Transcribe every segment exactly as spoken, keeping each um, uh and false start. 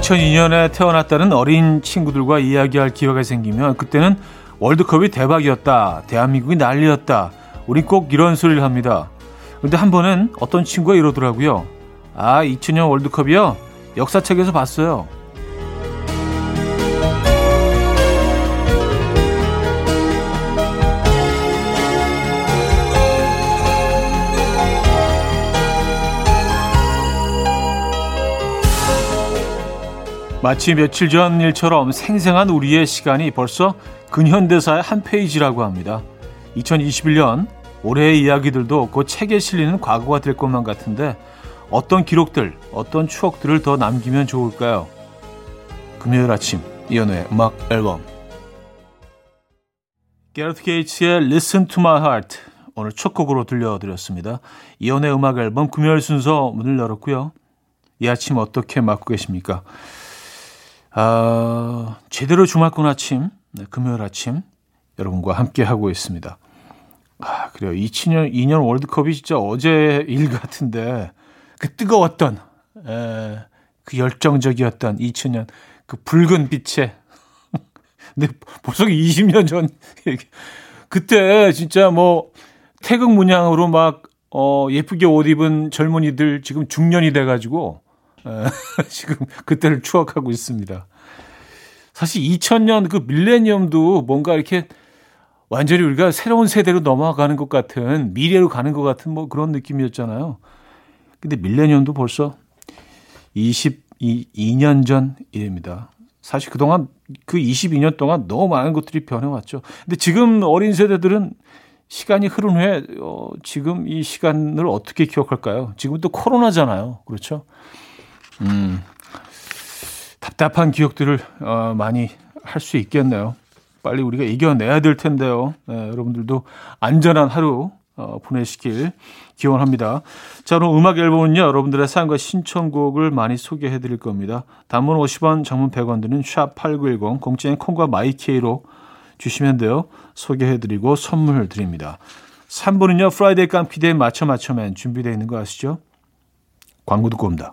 이천이 년에 태어났다는 어린 친구들과 이야기할 기회가 생기면 그때는 월드컵이 대박이었다, 대한민국이 난리였다, 우린 꼭 이런 소리를 합니다. 근데 한 번은 어떤 친구가 이러더라고요. 아, 이천 년 월드컵이요? 역사책에서 봤어요. 마치 며칠 전 일처럼 생생한 우리의 시간이 벌써 근현대사의 한 페이지라고 합니다. 이천이십일 년 올해의 이야기들도 곧 책에 실리는 과거가 될 것만 같은데 어떤 기록들, 어떤 추억들을 더 남기면 좋을까요? 금요일 아침 이현우의 음악 앨범 게러트 게이츠의 Listen to My Heart 오늘 첫 곡으로 들려드렸습니다. 이현우의 음악 앨범 금요일 순서 문을 열었고요. 이 아침 어떻게 맞고 계십니까? 아, 제대로 주말권 아침, 네, 금요일 아침 여러분과 함께 하고 있습니다. 아, 그래요. 이천 년, 이 년 월드컵이 진짜 어제 일 같은데 그 뜨거웠던, 에, 그 열정적이었던 이천 년 그 붉은 빛에. 근데 벌써 이십 년 전 그때 진짜 뭐 태극 문양으로 막 어, 예쁘게 옷 입은 젊은이들 지금 중년이 돼가지고. 지금 그때를 추억하고 있습니다. 사실 이천 년 그 밀레니엄도 뭔가 이렇게 완전히 우리가 새로운 세대로 넘어가는 것 같은, 미래로 가는 것 같은 뭐 그런 느낌이었잖아요. 근데 밀레니엄도 벌써 이십이 년 전 일입니다. 사실 그동안 그 이십이 년 동안 너무 많은 것들이 변해왔죠. 근데 지금 어린 세대들은 시간이 흐른 후에 어, 지금 이 시간을 어떻게 기억할까요? 지금 또 코로나잖아요. 그렇죠? 음, 답답한 기억들을 어, 많이 할 수 있겠네요. 빨리 우리가 이겨내야 될 텐데요. 네, 여러분들도 안전한 하루 어, 보내시길 기원합니다. 자, 오늘 음악 앨범은요, 여러분들의 사연과 신청곡을 많이 소개해 드릴 겁니다. 단문 오십 원, 장문 백 원 드는 샵 팔구일공, 공짜인 콩과 마이케이로 주시면 돼요. 소개해 드리고 선물 드립니다. 삼 부는요, 프라이데이 깜피디의 맞춰 맞춰맨 준비되어 있는 거 아시죠? 광고 듣고 옵니다.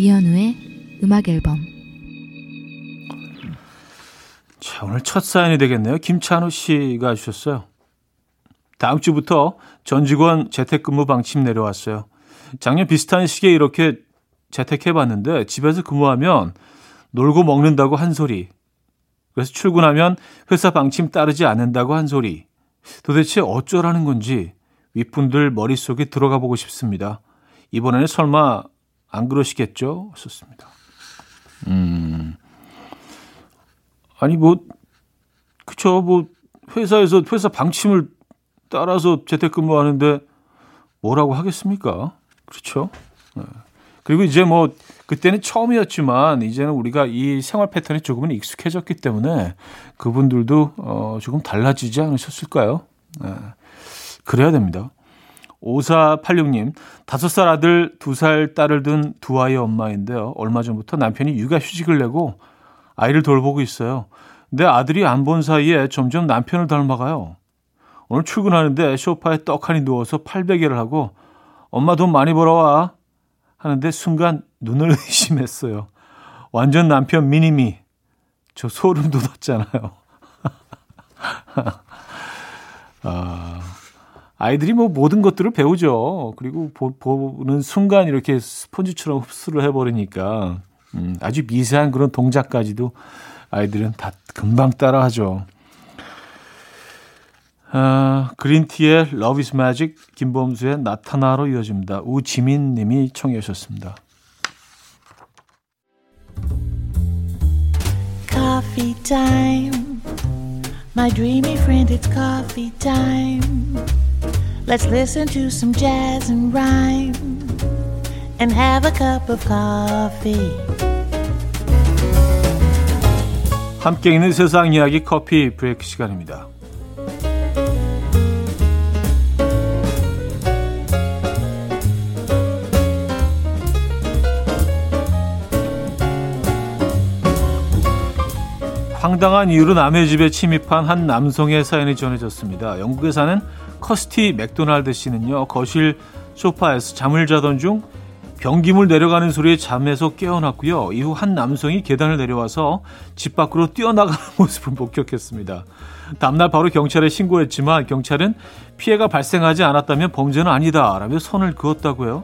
이현우의 음악 앨범. 자, 오늘 첫 사연이 되겠네요. 김찬우 씨가 주셨어요. 다음 주부터 전 직원 재택근무 방침 내려왔어요. 작년 비슷한 시기에 이렇게 재택해봤는데 집에서 근무하면 놀고 먹는다고 한 소리. 그래서 출근하면 회사 방침 따르지 않는다고 한 소리. 도대체 어쩌라는 건지 윗분들 머릿속에 들어가 보고 싶습니다. 이번에는 설마 안 그러시겠죠? 썼습니다. 음. 아니 뭐 그쵸, 뭐 회사에서 회사 방침을 따라서 재택근무하는데 뭐라고 하겠습니까? 그렇죠? 네. 그리고 이제 뭐 그때는 처음이었지만 이제는 우리가 이 생활 패턴에 조금은 익숙해졌기 때문에 그분들도 어, 조금 달라지지 않으셨을까요? 네. 그래야 됩니다. 오사팔육 님, 다섯 살 아들, 두 살 딸을 둔 두 아이의 엄마인데요. 얼마 전부터 남편이 육아휴직을 내고 아이를 돌보고 있어요. 근데 아들이 안 본 사이에 점점 남편을 닮아가요. 오늘 출근하는데 소파에 떡하니 누워서 팔베개를 하고 엄마 돈 많이 벌어와 하는데 순간 눈을 의심했어요. 완전 남편 미니미. 저 소름 돋았잖아요. 아... 아이들이 뭐 모든 것들을 배우죠. 그리고 보, 보는 순간 이렇게 스펀지처럼 흡수를 해버리니까 음, 아주 미세한 그런 동작까지도 아이들은 다 금방 따라하죠. 아, 그린티의 Love is Magic, 김범수의 나타나로 이어집니다. 우지민 님이 청해 주셨습니다. Coffee time. My dreamy friend, it's coffee time. Let's listen to some jazz and rhyme and have a cup of coffee. 함께 있는 세상 이야기 커피 브레이크 시간입니다. 황당한 이유로 남의 집에 침입한 한 남성의 사연이 전해졌습니다. 영국에 사는 커스티 맥도날드 씨는요, 거실 소파에서 잠을 자던 중 변기물 내려가는 소리에 잠에서 깨어났고요. 이후 한 남성이 계단을 내려와서 집 밖으로 뛰어나가는 모습을 목격했습니다. 다음날 바로 경찰에 신고했지만 경찰은 피해가 발생하지 않았다면 범죄는 아니다라며 선을 그었다고요.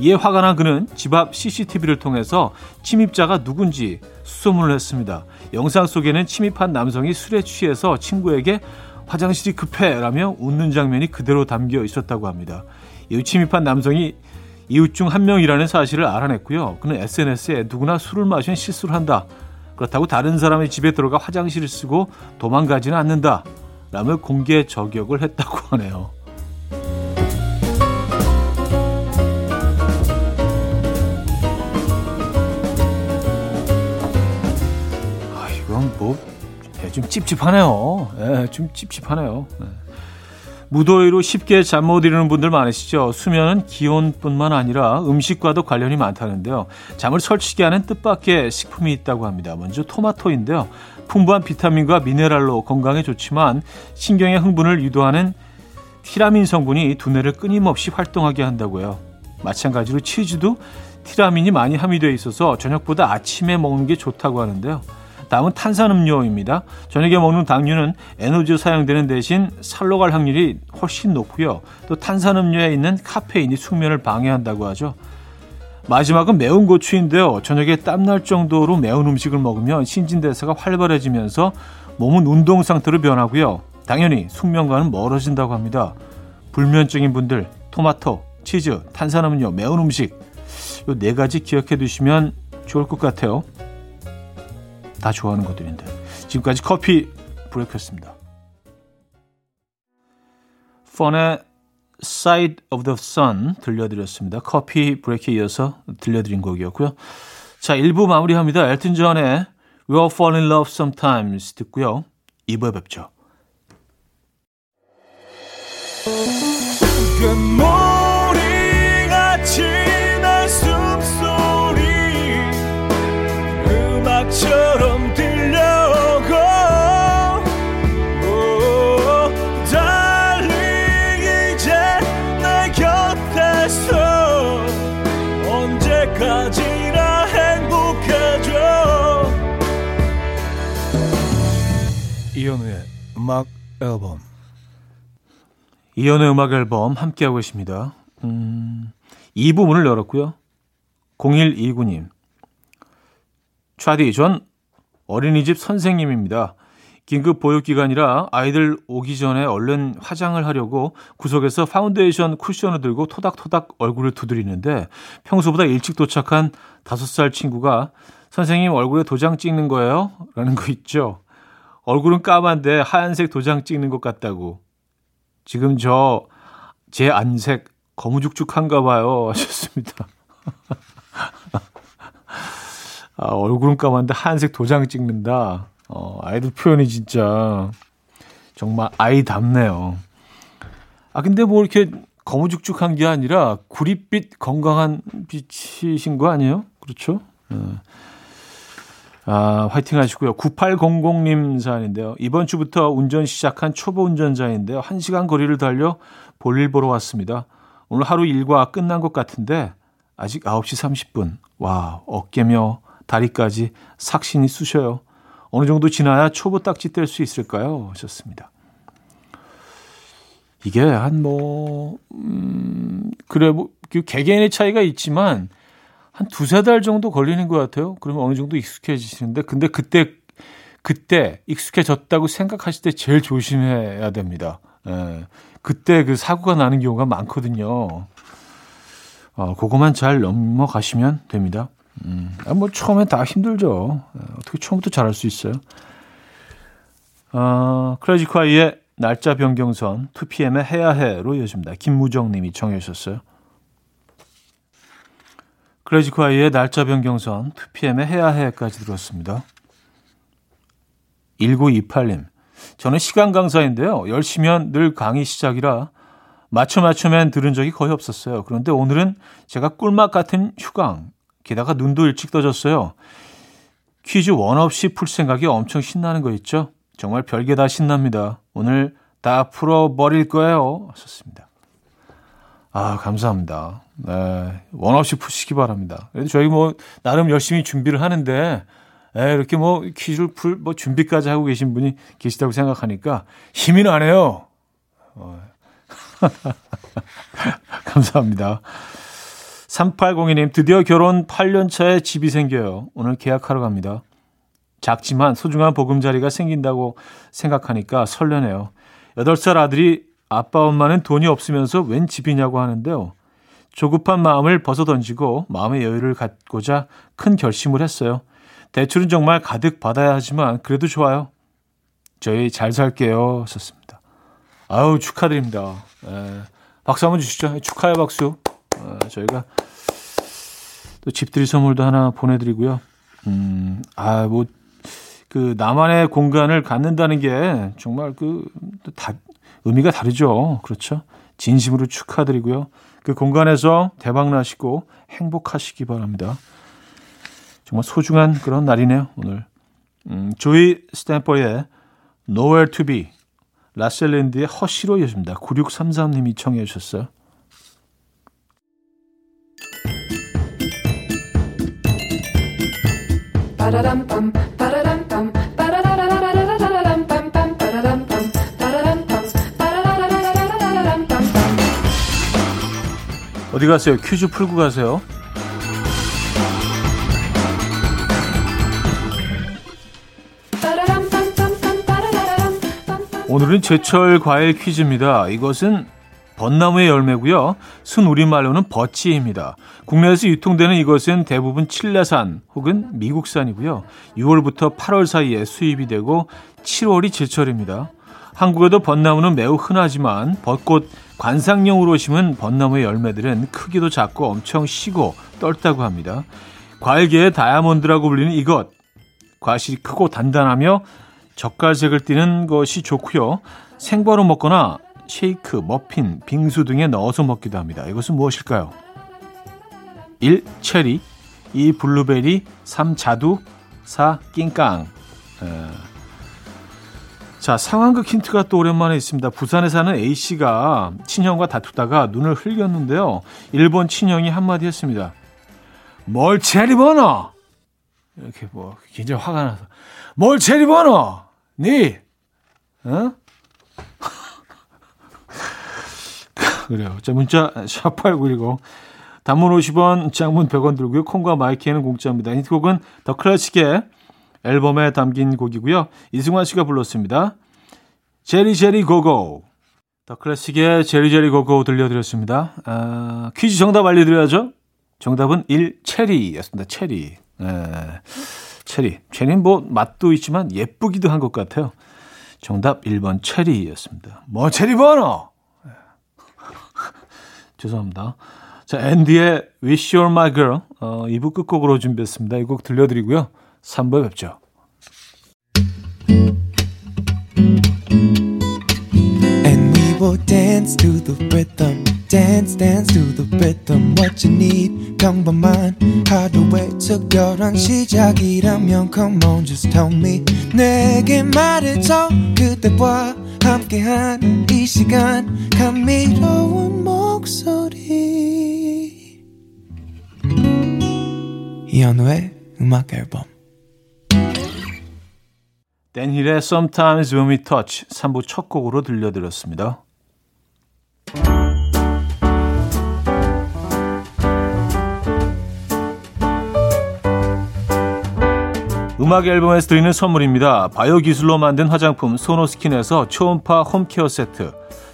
이에 화가 난 그는 집 앞 씨씨티비를 통해서 침입자가 누군지 수소문을 했습니다. 영상 속에는 침입한 남성이 술에 취해서 친구에게 화장실이 급해라며 웃는 장면이 그대로 담겨 있었다고 합니다. 이후 침입한 남성이 이웃 중 한 명이라는 사실을 알아냈고요. 그는 에스엔에스에 누구나 술을 마신 실수를 한다. 그렇다고 다른 사람의 집에 들어가 화장실을 쓰고 도망가지는 않는다. 라며 공개 저격을 했다고 하네요. 아, 이건 뭐, 예, 좀 찝찝하네요. 예, 좀 찝찝하네요. 예. 무더위로 쉽게 잠 못 이루는 분들 많으시죠. 수면은 기온뿐만 아니라 음식과도 관련이 많다는데요. 잠을 설치게 하는 뜻밖의 식품이 있다고 합니다. 먼저 토마토인데요. 풍부한 비타민과 미네랄로 건강에 좋지만 신경의 흥분을 유도하는 티라민 성분이 두뇌를 끊임없이 활동하게 한다고요. 마찬가지로 치즈도 티라민이 많이 함유되어 있어서 저녁보다 아침에 먹는 게 좋다고 하는데요. 다음은 탄산음료입니다. 저녁에 먹는 당류는 에너지로 사용되는 대신 살로 갈 확률이 훨씬 높고요. 또 탄산음료에 있는 카페인이 숙면을 방해한다고 하죠. 마지막은 매운 고추인데요. 저녁에 땀날 정도로 매운 음식을 먹으면 신진대사가 활발해지면서 몸은 운동 상태로 변하고요. 당연히 숙면과는 멀어진다고 합니다. 불면증인 분들, 토마토, 치즈, 탄산음료, 매운 음식 이 네 가지 기억해 두시면 좋을 것 같아요. 다 좋아하는 것들인데. 지금까지 커피 브레이크였습니다. Fun의 Side of the Sun 들려드렸습니다. 커피 브레이크에 이어서 들려드린 곡이었고요. 자, 일 부 마무리합니다. 엘튼 존의 We'll Fall in Love Sometimes 듣고요. 이 부에 뵙죠. 처럼 들려오고 oh, 달리 이제 내 곁에서 언제까지나 행복해져. 이현우의 음악 앨범. 이현우의 음악 앨범 함께하고 있습니다. 음, 이 부분을 열었고요. 공일이구 님 차디, 전 어린이집 선생님입니다. 긴급 보육기간이라 아이들 오기 전에 얼른 화장을 하려고 구석에서 파운데이션 쿠션을 들고 토닥토닥 얼굴을 두드리는데 평소보다 일찍 도착한 다섯 살 친구가 선생님 얼굴에 도장 찍는 거예요? 라는 거 있죠. 얼굴은 까만데 하얀색 도장 찍는 것 같다고. 지금 저 제 안색 거무죽죽한가 봐요 하셨습니다. 아, 얼굴은 까만데 하얀색 도장 찍는다. 어, 아이들 표현이 진짜 정말 아이답네요. 아, 근데 뭐 이렇게 거무죽죽한 게 아니라 구릿빛 건강한 빛이신 거 아니에요? 그렇죠? 아, 화이팅 하시고요. 구팔공공 님 사연인데요. 이번 주부터 운전 시작한 초보 운전자인데요. 한 시간 거리를 달려 볼일 보러 왔습니다. 오늘 하루 일과 끝난 것 같은데 아직 아홉 시 삼십 분. 와, 어깨며 다리까지 삭신이 쑤셔요. 어느 정도 지나야 초보 딱지 뗄 수 있을까요? 하셨습니다. 이게 한 뭐, 음, 그래, 뭐, 개개인의 차이가 있지만 한 두세 달 정도 걸리는 것 같아요. 그러면 어느 정도 익숙해지시는데, 근데 그때, 그때 익숙해졌다고 생각하실 때 제일 조심해야 됩니다. 예. 그때 그 사고가 나는 경우가 많거든요. 어, 그거만 잘 넘어가시면 됩니다. 음, 아, 뭐, 처음엔 다 힘들죠. 어떻게 처음부터 잘할 수 있어요? 어, 크래지콰이의 날짜 변경선, 투피엠의 해야 해로 이어집니다. 김무정 님이 정해주셨어요. 크래지콰이의 날짜 변경선, 투피엠의 해야 해까지 들었습니다. 일구이팔 님. 저는 시간 강사인데요. 열 시면 늘 강의 시작이라 맞춰 맞춰만 들은 적이 거의 없었어요. 그런데 오늘은 제가 꿀맛 같은 휴강, 게다가 눈도 일찍 떠졌어요. 퀴즈 원 없이 풀 생각이 엄청 신나는 거 있죠? 정말 별게 다 신납니다. 오늘 다 풀어버릴 거예요. 하셨습니다. 아, 감사합니다. 네, 원 없이 푸시기 바랍니다. 그래도 저희 뭐, 나름 열심히 준비를 하는데, 에, 이렇게 뭐, 퀴즈를 풀, 뭐, 준비까지 하고 계신 분이 계시다고 생각하니까 힘이 나네요. 어. 감사합니다. 삼팔공이 님, 드디어 결혼 팔 년 차에 집이 생겨요. 오늘 계약하러 갑니다. 작지만 소중한 보금자리가 생긴다고 생각하니까 설레네요. 여덟 살 아들이 아빠 엄마는 돈이 없으면서 웬 집이냐고 하는데요. 조급한 마음을 벗어던지고 마음의 여유를 갖고자 큰 결심을 했어요. 대출은 정말 가득 받아야 하지만 그래도 좋아요. 저희 잘 살게요. 썼습니다. 아우, 축하드립니다. 에, 박수 한번 주시죠. 축하해 박수. 에, 저희가 또 집들이 선물도 하나 보내드리고요. 음, 아, 뭐, 그, 나만의 공간을 갖는다는 게 정말 그, 다, 의미가 다르죠. 그렇죠. 진심으로 축하드리고요. 그 공간에서 대박나시고 행복하시기 바랍니다. 정말 소중한 그런 날이네요, 오늘. 음, 조이 스탬퍼의 Nowhere to be, 라셀랜드의 허쉬로 이어집니다. 구육삼삼 님이 청해 주셨어요. 바라람밤 바라람밤 바라라라라라라람밤 바라람밤 바라람밤 바라라라라라라람밤. 어디 가세요? 퀴즈 풀고 가세요. 오늘은 제철 과일 퀴즈입니다. 이것은 벚나무의 열매고요. 순 우리말로는 버치입니다. 국내에서 유통되는 이것은 대부분 칠레산 혹은 미국산이고요. 유월부터 팔월 사이에 수입이 되고 칠월이 제철입니다. 한국에도 벚나무는 매우 흔하지만 벚꽃 관상용으로 심은 벚나무의 열매들은 크기도 작고 엄청 시고 떫다고 합니다. 과일계의 다이아몬드라고 불리는 이것. 과실이 크고 단단하며 젓갈색을 띠는 것이 좋고요. 생바로 먹거나 쉐이크, 머핀, 빙수 등에 넣어서 먹기도 합니다. 이것은 무엇일까요? 일. 체리, 이. 블루베리, 삼. 자두, 사. 낑깡. 에. 자, 상황극 힌트가 또 오랜만에 있습니다. 부산에 사는 A씨가 친형과 다투다가 눈을 흘렸는데요. 일본 친형이 한마디 했습니다. 뭘 체리 버너? 이렇게 뭐 굉장히 화가 나서 뭘 체리 버너? 니? 어? 그래요. 자, 문자 샵팔구일공 단문 오십 원, 장문 백 원 들고요. 콩과 마이키에는 공짜입니다. 힌트곡은 더 클래식의 앨범에 담긴 곡이고요. 이승환 씨가 불렀습니다. 제리 제리 고고. 더 클래식의 제리 제리 고고 들려드렸습니다. 아, 퀴즈 정답 알려드려야죠. 정답은 일. 체리였습니다. 체리. 에, 체리. 체리는 뭐 맛도 있지만 예쁘기도 한 것 같아요. 정답 일 번 체리였습니다. 뭐 체리 번호. 죄송합니다. 자, 앤디의 Wish You're My Girl 어, 이 부 끝곡으로 준비했습니다. 이 곡 들려드리고요. 삼 부에 뵙죠. And we will dance to the rhythm. Dance, dance to the rhythm. What you need, 평범한 하루의 특별한 시작이라면 come on, just tell me. 내게 말해줘 그대와 함께한 이 시간 감미로운 목소리 이현우의 음악 앨범. 댄 힐의 Sometimes When We Touch 삼 부 첫 곡으로 들려드렸습니다. 음악 앨범에서 드리는 선물입니다. 바이오 기술로 만든 화장품 소노스킨에서 초음파 홈케어 세트,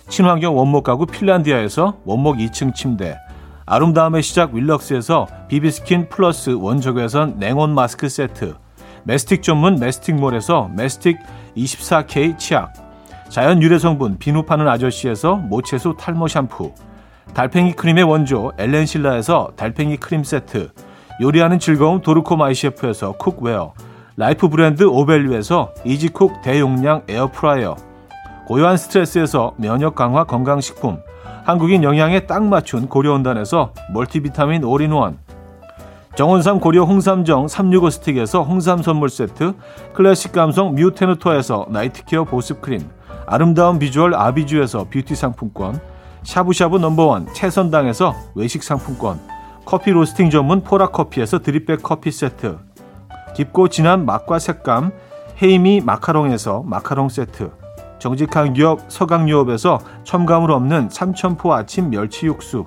친환경 원목 가구 핀란디아에서 원목 이 층 침대, 아름다움의 시작 윌럭스에서 비비스킨 플러스 원적외선 냉온 마스크 세트, 메스틱 전문 메스틱몰에서 메스틱 이십사 케이 치약, 자연 유래 성분 비누 파는 아저씨에서 모체수 탈모 샴푸, 달팽이 크림의 원조 엘렌실라에서 달팽이 크림 세트, 요리하는 즐거움 도르코마이셰프에서 쿡웨어, 라이프 브랜드 오밸류에서 이지쿡 대용량 에어프라이어, 고요한 스트레스에서 면역 강화 건강식품, 한국인 영양에 딱 맞춘 고려온단에서 멀티비타민 올인원, 정원삼 고려 홍삼정 삼백육십오 스틱에서 홍삼 선물 세트, 클래식 감성 뮤테누토에서 나이트케어 보습크림, 아름다운 비주얼 아비주에서 뷰티 상품권, 샤브샤브 넘버원 채선당에서 외식 상품권, 커피 로스팅 전문 포라커피에서 드립백 커피 세트, 깊고 진한 맛과 색감 헤이미 마카롱에서 마카롱 세트, 정직한 기업 서강유업에서 첨가물 없는 삼천포 아침 멸치 육수,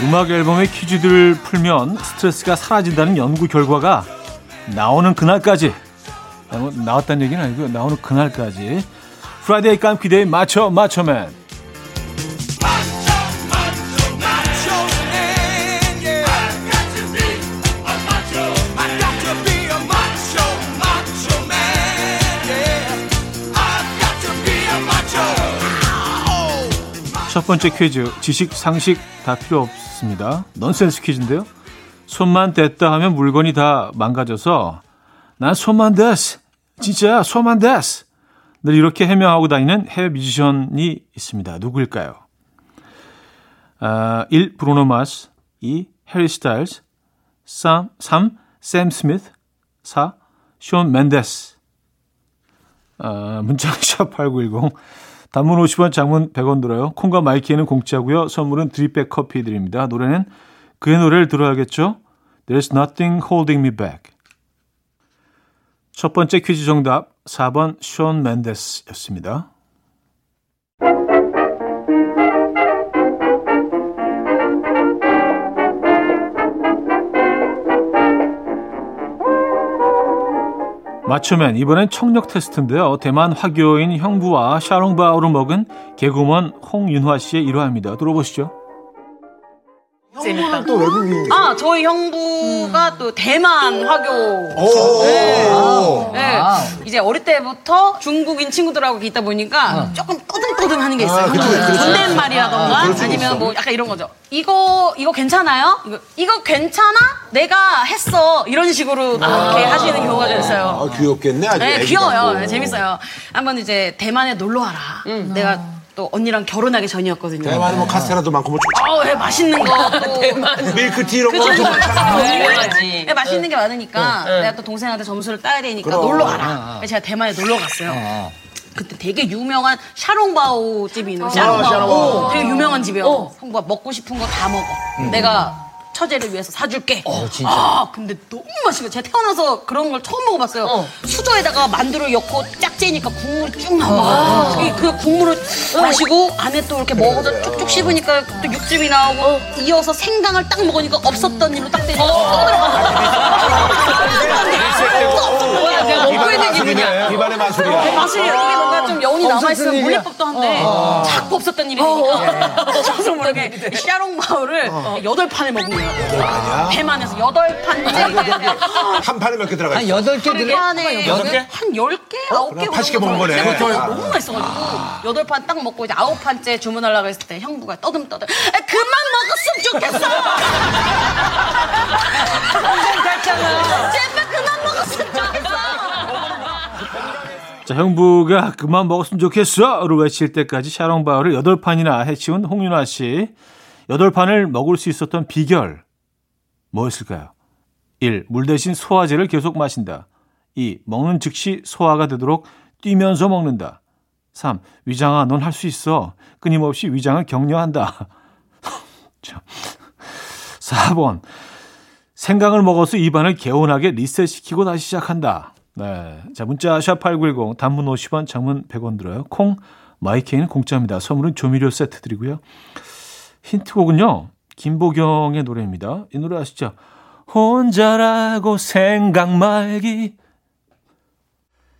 음악 앨범의 퀴즈들을 풀면 스트레스가 사라진다는 연구 결과가 나오는 그날까지, 나왔다는 얘기는 아니고요, 나오는 그날까지 프라이데이 깜키데이 마쳐 마쳐맨. 첫 번째 퀴즈, 지식, 상식 다 필요 없습니다. 넌센스 퀴즈인데요. 손만 댔다 하면 물건이 다 망가져서 난 손만 댔어, 진짜 손만 댔어, 늘 이렇게 해명하고 다니는 해외 뮤지션이 있습니다. 누구일까요? 아, 일. 브루노 마스, 이. 해리 스타일스, 삼. 샘 스미스, 사. 숀 맨데스. 아, 문자샵 팔구일공, 단문 오십 원, 장문 백 원 들어요. 콩과 마이키에는 공짜고요. 선물은 드립백 커피 드립니다. 노래는 그의 노래를 들어야겠죠. There's nothing holding me back. 첫 번째 퀴즈 정답 사 번 숀 맨데스였습니다. 맞춤엔 이번엔 청력 테스트인데요. 대만 화교인 형부와 샤롱바오를 먹은 개그우먼 홍윤화 씨의 일화입니다. 들어보시죠. 형부는 또 외국인이에요? 아, 저희 형부가 음. 또 대만 화교. 오~ 네. 오~ 네. 아~ 이제 어릴 때부터 중국인 친구들하고 있다 보니까 어. 조금 꼬등꼬등 하는 게 있어요. 존댓말이라던가 아, 아, 아니면 뭐 약간 이런 거죠. 이거 이거 괜찮아요? 이거, 이거 괜찮아? 내가 했어. 이런 식으로 아~ 이렇게 하시는 경우가 있어요. 아, 귀엽겠네. 아주 네, 귀여워요. 네, 재밌어요. 한번 이제 대만에 놀러 와라. 음. 내가 또 언니랑 결혼하기 전이었거든요. 대만에 뭐 카스테라도 많고 뭐 아, 예, 맛있는 거 대만 밀크티 이런 거 좀 많잖아. 예, 예, 맛있는 게 많으니까 응. 내가 또 동생한테 점수를 따야 되니까 그럼. 놀러 가라. 아, 아. 제가 대만에 놀러 갔어요. 아. 그때 되게 유명한 샤롱바오 집이 있는 거예요. 아, 샤롱바오. 되게 유명한 집이야. 어. 형부가 먹고 싶은 거 다 먹어. 음. 내가 처제를 위해서 사줄게. 어, 진짜. 아, 근데 너무 맛있어. 제가 태어나서 그런 걸 처음 먹어봤어요. 어. 수저에다가 만두를 엮고 쫙 째니까 국물이 쭉 나와. 어. 그 국물을 쭉 마시고 안에 또 이렇게 먹어서 쭉쭉 씹으니까 또 육즙이 나오고 어. 이어서 생강을 딱 먹으니까 없었던 일로 딱 되니까 쏙 들어가. 내가 먹고 있는 기분이야. 입안의 마술이야. 내 마술이야. 이게 뭔가 좀 여운이 남아있으면 물리법도 한데 어. 자꾸 없었던 일이니까. 저도 모르게 샤롱바오를 여덟 판에 먹은 거예요. 아, 대만에서 여덟 판째. 한 판에 몇 개 들어가 있어? 한 여덟 개 들어가 있어? 여덟 개? 한 열 개? 아홉 개? 팔십 개 먹은 거네. 너무 맛있어가지고 여덟 판 딱 먹고 이제 아홉 판째 주문하려고 했을 때 형부가 떠듬떠듬 그만 먹었으면 좋겠어. 동생 같잖아. 제발 그만 먹었으면 좋겠어. 자, 형부가 그만 먹었으면 좋겠어를 외칠 때까지 샤롱바오를 여덟 판이나 해치운 홍윤화 씨. 여덟 판을 먹을 수 있었던 비결, 뭐였을까요? 일. 물 대신 소화제를 계속 마신다. 이. 먹는 즉시 소화가 되도록 뛰면서 먹는다. 삼. 위장아, 넌 할 수 있어. 끊임없이 위장을 격려한다. 사 번. 생강을 먹어서 입안을 개운하게 리셋시키고 다시 시작한다. 네. 자, 문자 샵팔구일공, 단문 오십 원, 장문 백 원 들어요. 콩, 마이케이는 공짜입니다. 선물은 조미료 세트 드리고요. 힌트곡은요, 김보경의 노래입니다. 이 노래 아시죠? 혼자라고 생각 말기.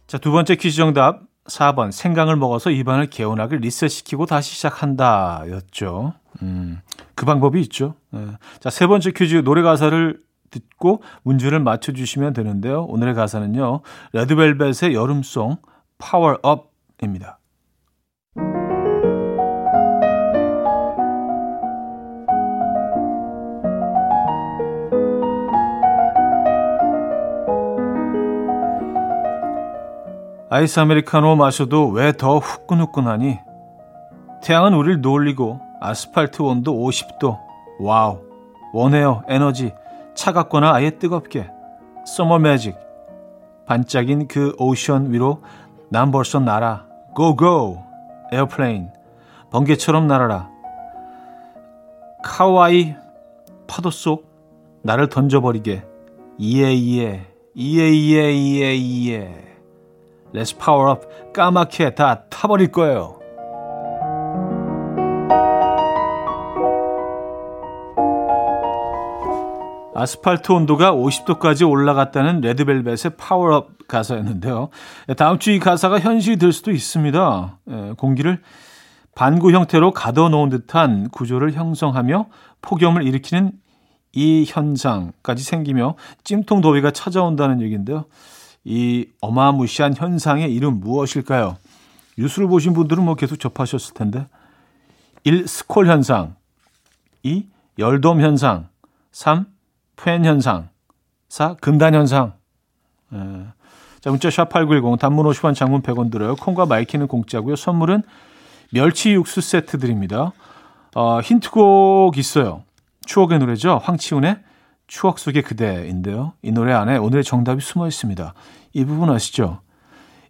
자, 두 번째 퀴즈 정답. 사 번. 생강을 먹어서 입안을 개운하게 리셋시키고 다시 시작한다 였죠. 음, 그 방법이 있죠. 네. 자, 세 번째 퀴즈 노래 가사를 듣고 문제를 맞춰주시면 되는데요. 오늘의 가사는요, 레드벨벳의 여름송 파워업입니다. 아이스 아메리카노 마셔도 왜 더 후끈후끈하니? 태양은 우릴 놀리고 아스팔트 온도 오십 도. 와우. 원해요 에너지. 차갑거나 아예 뜨겁게. 서머 매직. 반짝인 그 오션 위로 난 벌써 날아. 고고. 에어플레인. 번개처럼 날아라. 카와이. 파도 속 나를 던져버리게. 이에이에. 이에이에. 이에이에. Let's power up. 까맣게 다 타버릴 거예요. 아스팔트 온도가 오십 도까지 올라갔다는 레드벨벳의 파워업 가사였는데요. 다음 주 이 가사가 현실이 될 수도 있습니다. 공기를 반구 형태로 가둬놓은 듯한 구조를 형성하며 폭염을 일으키는 이 현상까지 생기며 찜통 더위가 찾아온다는 얘기인데요. 이 어마무시한 현상의 이름 무엇일까요? 뉴스를 보신 분들은 뭐 계속 접하셨을 텐데. 일. 스콜 현상. 이. 열돔 현상. 삼. 팬 현상. 사. 금단 현상. 에. 자, 문자 샵팔구일공, 단문 오십 원, 장문 백 원 들어요. 콩과 마이키는 공짜고요. 선물은 멸치 육수 세트 드립니다. 어, 힌트곡 있어요. 추억의 노래죠. 황치훈의 추억 속의 그대인데요. 이 노래 안에 오늘의 정답이 숨어 있습니다. 이 부분 아시죠?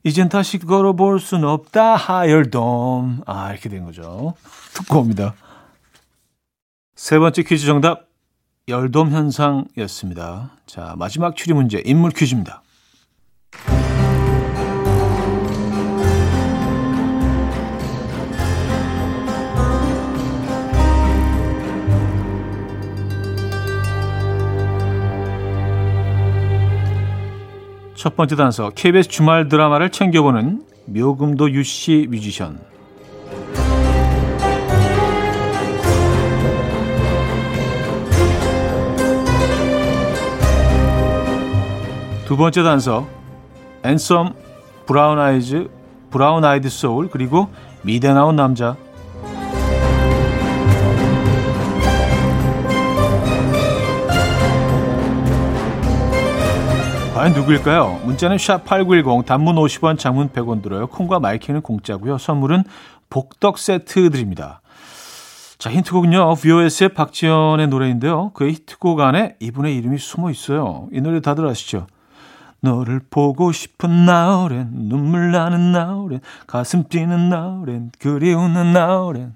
이젠 다시 걸어볼 순 없다. 하열돔. 아, 이렇게 된 거죠. 듣고 옵니다. 세 번째 퀴즈 정답. 열돔 현상이었습니다. 자, 마지막 추리 문제. 인물 퀴즈입니다. 첫 번째 단서, 케이비에스 주말 드라마를 챙겨보는 묘금도 유씨 뮤지션. 두 번째 단서, 앤섬, 브라운 아이즈, 브라운 아이드 소울, 그리고 미대 나온 남자. 과연 누구일까요? 문자는 샵팔구일공, 단문 오십 원, 장문 백 원 들어요. 콩과 마이키는 공짜고요. 선물은 복덕 세트 드립니다. 자, 힌트곡은요, 브이오에스의 박지연의 노래인데요. 그의 히트곡 안에 이분의 이름이 숨어 있어요. 이 노래 다들 아시죠? 너를 보고 싶은 나오랜, 눈물 나는 나오랜, 가슴 뛰는 나오랜, 그리우는 나오랜.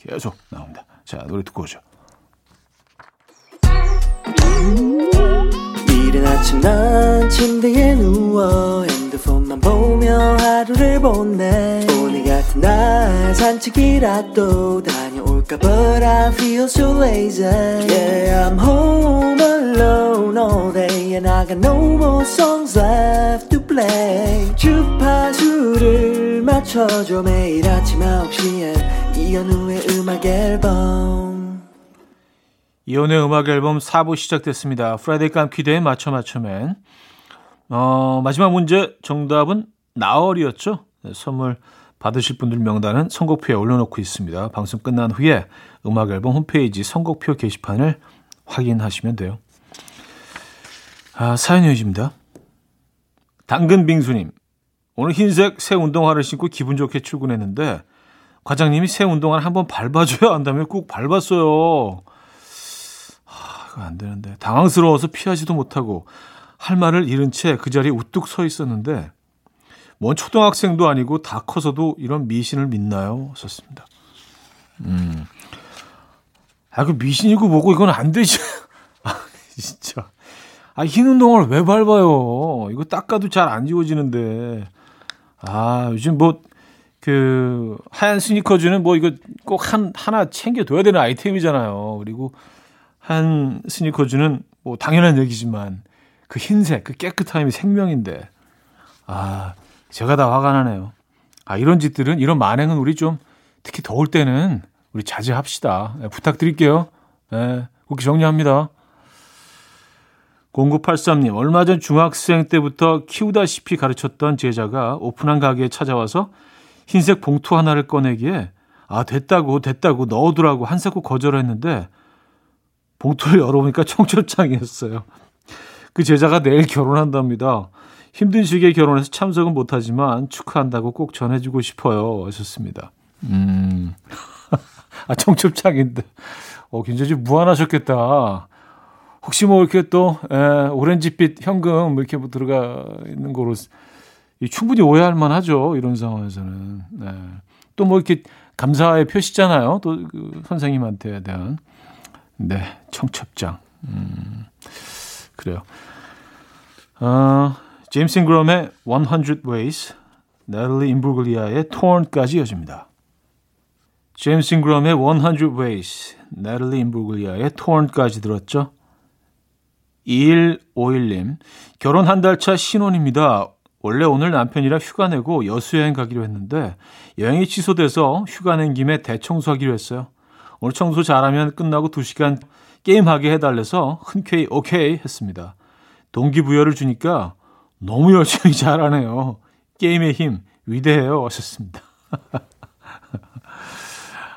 계속 나옵니다. 자, 노래 듣고 오죠. 이른 아침 난 침대에 누워 핸드폰만 보며 하루를 보내. 오늘 같은 날 산책이라도 다녀올까. But I feel so lazy. Yeah, I'm home alone all day and I got no more songs left to play. 주파수를 맞춰줘. 매일 아침 아홉 시에 이현우의 음악 앨범. 이온의 음악 앨범 사 부 시작됐습니다. 프라이데이 깜퀴대의 맞춰 맞춰맨. 어, 마지막 문제 정답은 나얼이었죠. 네, 선물 받으실 분들 명단은 선곡표에 올려놓고 있습니다. 방송 끝난 후에 음악 앨범 홈페이지 선곡표 게시판을 확인하시면 돼요. 아, 사연 요지입니다. 당근 빙수님, 오늘 흰색 새 운동화를 신고 기분 좋게 출근했는데 과장님이 새 운동화를 한번 밟아줘야 한다며 꼭 밟았어요. 안 되는데 당황스러워서 피하지도 못하고 할 말을 잃은 채 그 자리에 우뚝 서 있었는데 뭔 초등학생도 아니고 다 커서도 이런 미신을 믿나요? 썼습니다. 음. 아, 그 미신이고 뭐고 이건 안 되지. 아, 진짜. 아, 흰 운동화를 왜 밟아요? 이거 닦아도 잘 안 지워지는데. 아, 요즘 뭐, 그, 하얀 스니커즈는 뭐 이거 꼭 한, 하나 챙겨둬야 되는 아이템이잖아요. 그리고 한 스니커즈는 뭐 당연한 얘기지만 그 흰색, 그 깨끗함이 생명인데. 아, 제가 다 화가 나네요. 아, 이런 짓들은, 이런 만행은 우리 좀 특히 더울 때는 우리 자제합시다. 네, 부탁드릴게요. 네, 그렇게 정리합니다. 공구팔삼 님, 얼마 전 중학생 때부터 키우다시피 가르쳤던 제자가 오픈한 가게에 찾아와서 흰색 봉투 하나를 꺼내기에 아, 됐다고 됐다고 넣어두라고 한사코 거절했는데 봉투를 열어보니까 청첩장이었어요. 그 제자가 내일 결혼한답니다. 힘든 시기에 결혼해서 참석은 못하지만 축하한다고 꼭 전해주고 싶어요. 하셨습니다. 음, 아, 청첩장인데, 어, 굉장히 무안하셨겠다. 혹시 뭐 이렇게 또 에, 오렌지빛 현금 이렇게 뭐 들어가 있는 거로 충분히 오해할 만하죠. 이런 상황에서는. 네. 또 뭐 이렇게 감사의 표시잖아요. 또 그 선생님한테 대한 네 청첩장. 음, 그래요. 어, 제임스 잉그럼의 one hundred ways, 네들리 임브글리아의 Torn까지 이어집니다. 제임스 잉그럼의 one hundred ways, 네들리 임브글리아의 Torn까지 들었죠. 이일오일 님, 결혼 한 달 차 신혼입니다. 원래 오늘 남편이랑 휴가 내고 여수여행 가기로 했는데 여행이 취소돼서 휴가 낸 김에 대청소하기로 했어요. 오늘 청소 잘하면 끝나고 두 시간 게임하게 해달래서 흔쾌히 오케이 했습니다. 동기부여를 주니까 너무 열심히 잘하네요. 게임의 힘 위대해요. 하셨습니다.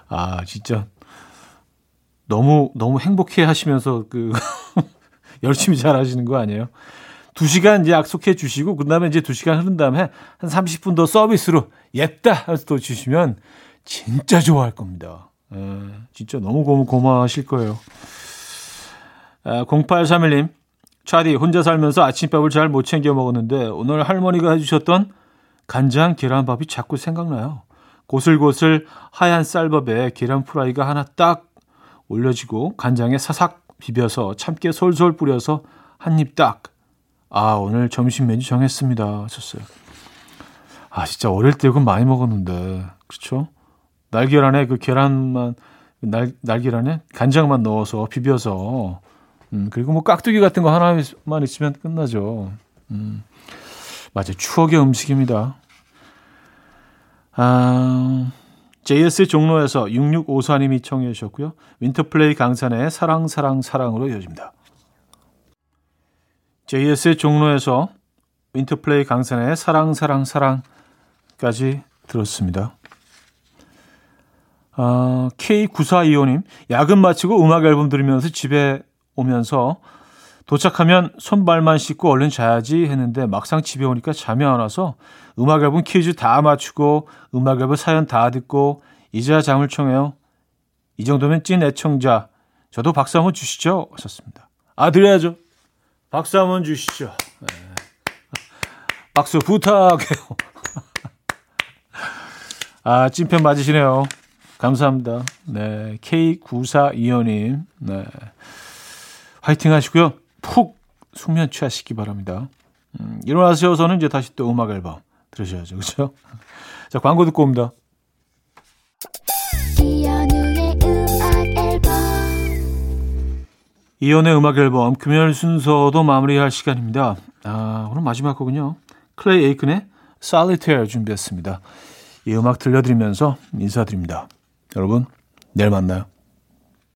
아, 진짜 너무 너무 행복해 하시면서 그 열심히 잘 하시는 거 아니에요? 두 시간 이제 약속해 주시고, 그 다음에 이제 두 시간 흐른 다음에 한 삼십 분 더 서비스로, 옜다! 하면서 또 주시면 진짜 좋아할 겁니다. 에, 진짜 너무 고마, 고마워하실 거예요. 아, 공팔삼일 님, 차디, 혼자 살면서 아침밥을 잘 못 챙겨 먹었는데, 오늘 할머니가 해주셨던 간장 계란밥이 자꾸 생각나요. 고슬고슬 하얀 쌀밥에 계란 프라이가 하나 딱 올려지고, 간장에 사삭 비벼서 참깨 솔솔 뿌려서 한 입 딱. 아, 오늘 점심 메뉴 정했습니다. 하셨어요. 아, 진짜 어릴 때 그건 많이 먹었는데. 그렇죠? 날계란에 그 계란만 날 날계란에 간장만 넣어서 비벼서 음, 그리고 뭐 깍두기 같은 거 하나만 있으면 끝나죠. 음. 맞아. 추억의 음식입니다. 아, 제이에스 종로에서 육육오사 님이 청해 주셨고요. 윈터플레이 강산의 사랑 사랑 사랑으로 이어집니다. 제이에스 종로에서 윈터플레이 강산의 사랑 사랑 사랑까지 들었습니다. 아, 케이 구사이오 님, 야근 마치고 음악 앨범 들으면서 집에 오면서 도착하면 손발만 씻고 얼른 자야지 했는데 막상 집에 오니까 잠이 안 와서 음악 앨범 퀴즈 다 맞추고 음악 앨범 사연 다 듣고 이제야 잠을 청해요. 이 정도면 찐 애청자. 저도 박수 한번 주시죠. 썼습니다. 아, 드려야죠. 박수 한번 주시죠. 네. 박수 부탁해요. 아, 찐팬 맞으시네요. 감사합니다. 네, 케이 구사이오 님. 네. 화이팅 하시고요. 푹 숙면 취하시기 바랍니다. 음, 일어나셔서는 이제 다시 또 음악 앨범 들으셔야죠. 그렇죠? 자, 광고 듣고 옵니다. 이연우의 음악 앨범. 이연우의 음악 앨범 금요일 순서도 마무리할 시간입니다. 아, 오늘 마지막 거군요. 클레이 에이큰의 Solitaire 준비했습니다. 이 음악 들려드리면서 인사드립니다. 여러분, 내일 만나요.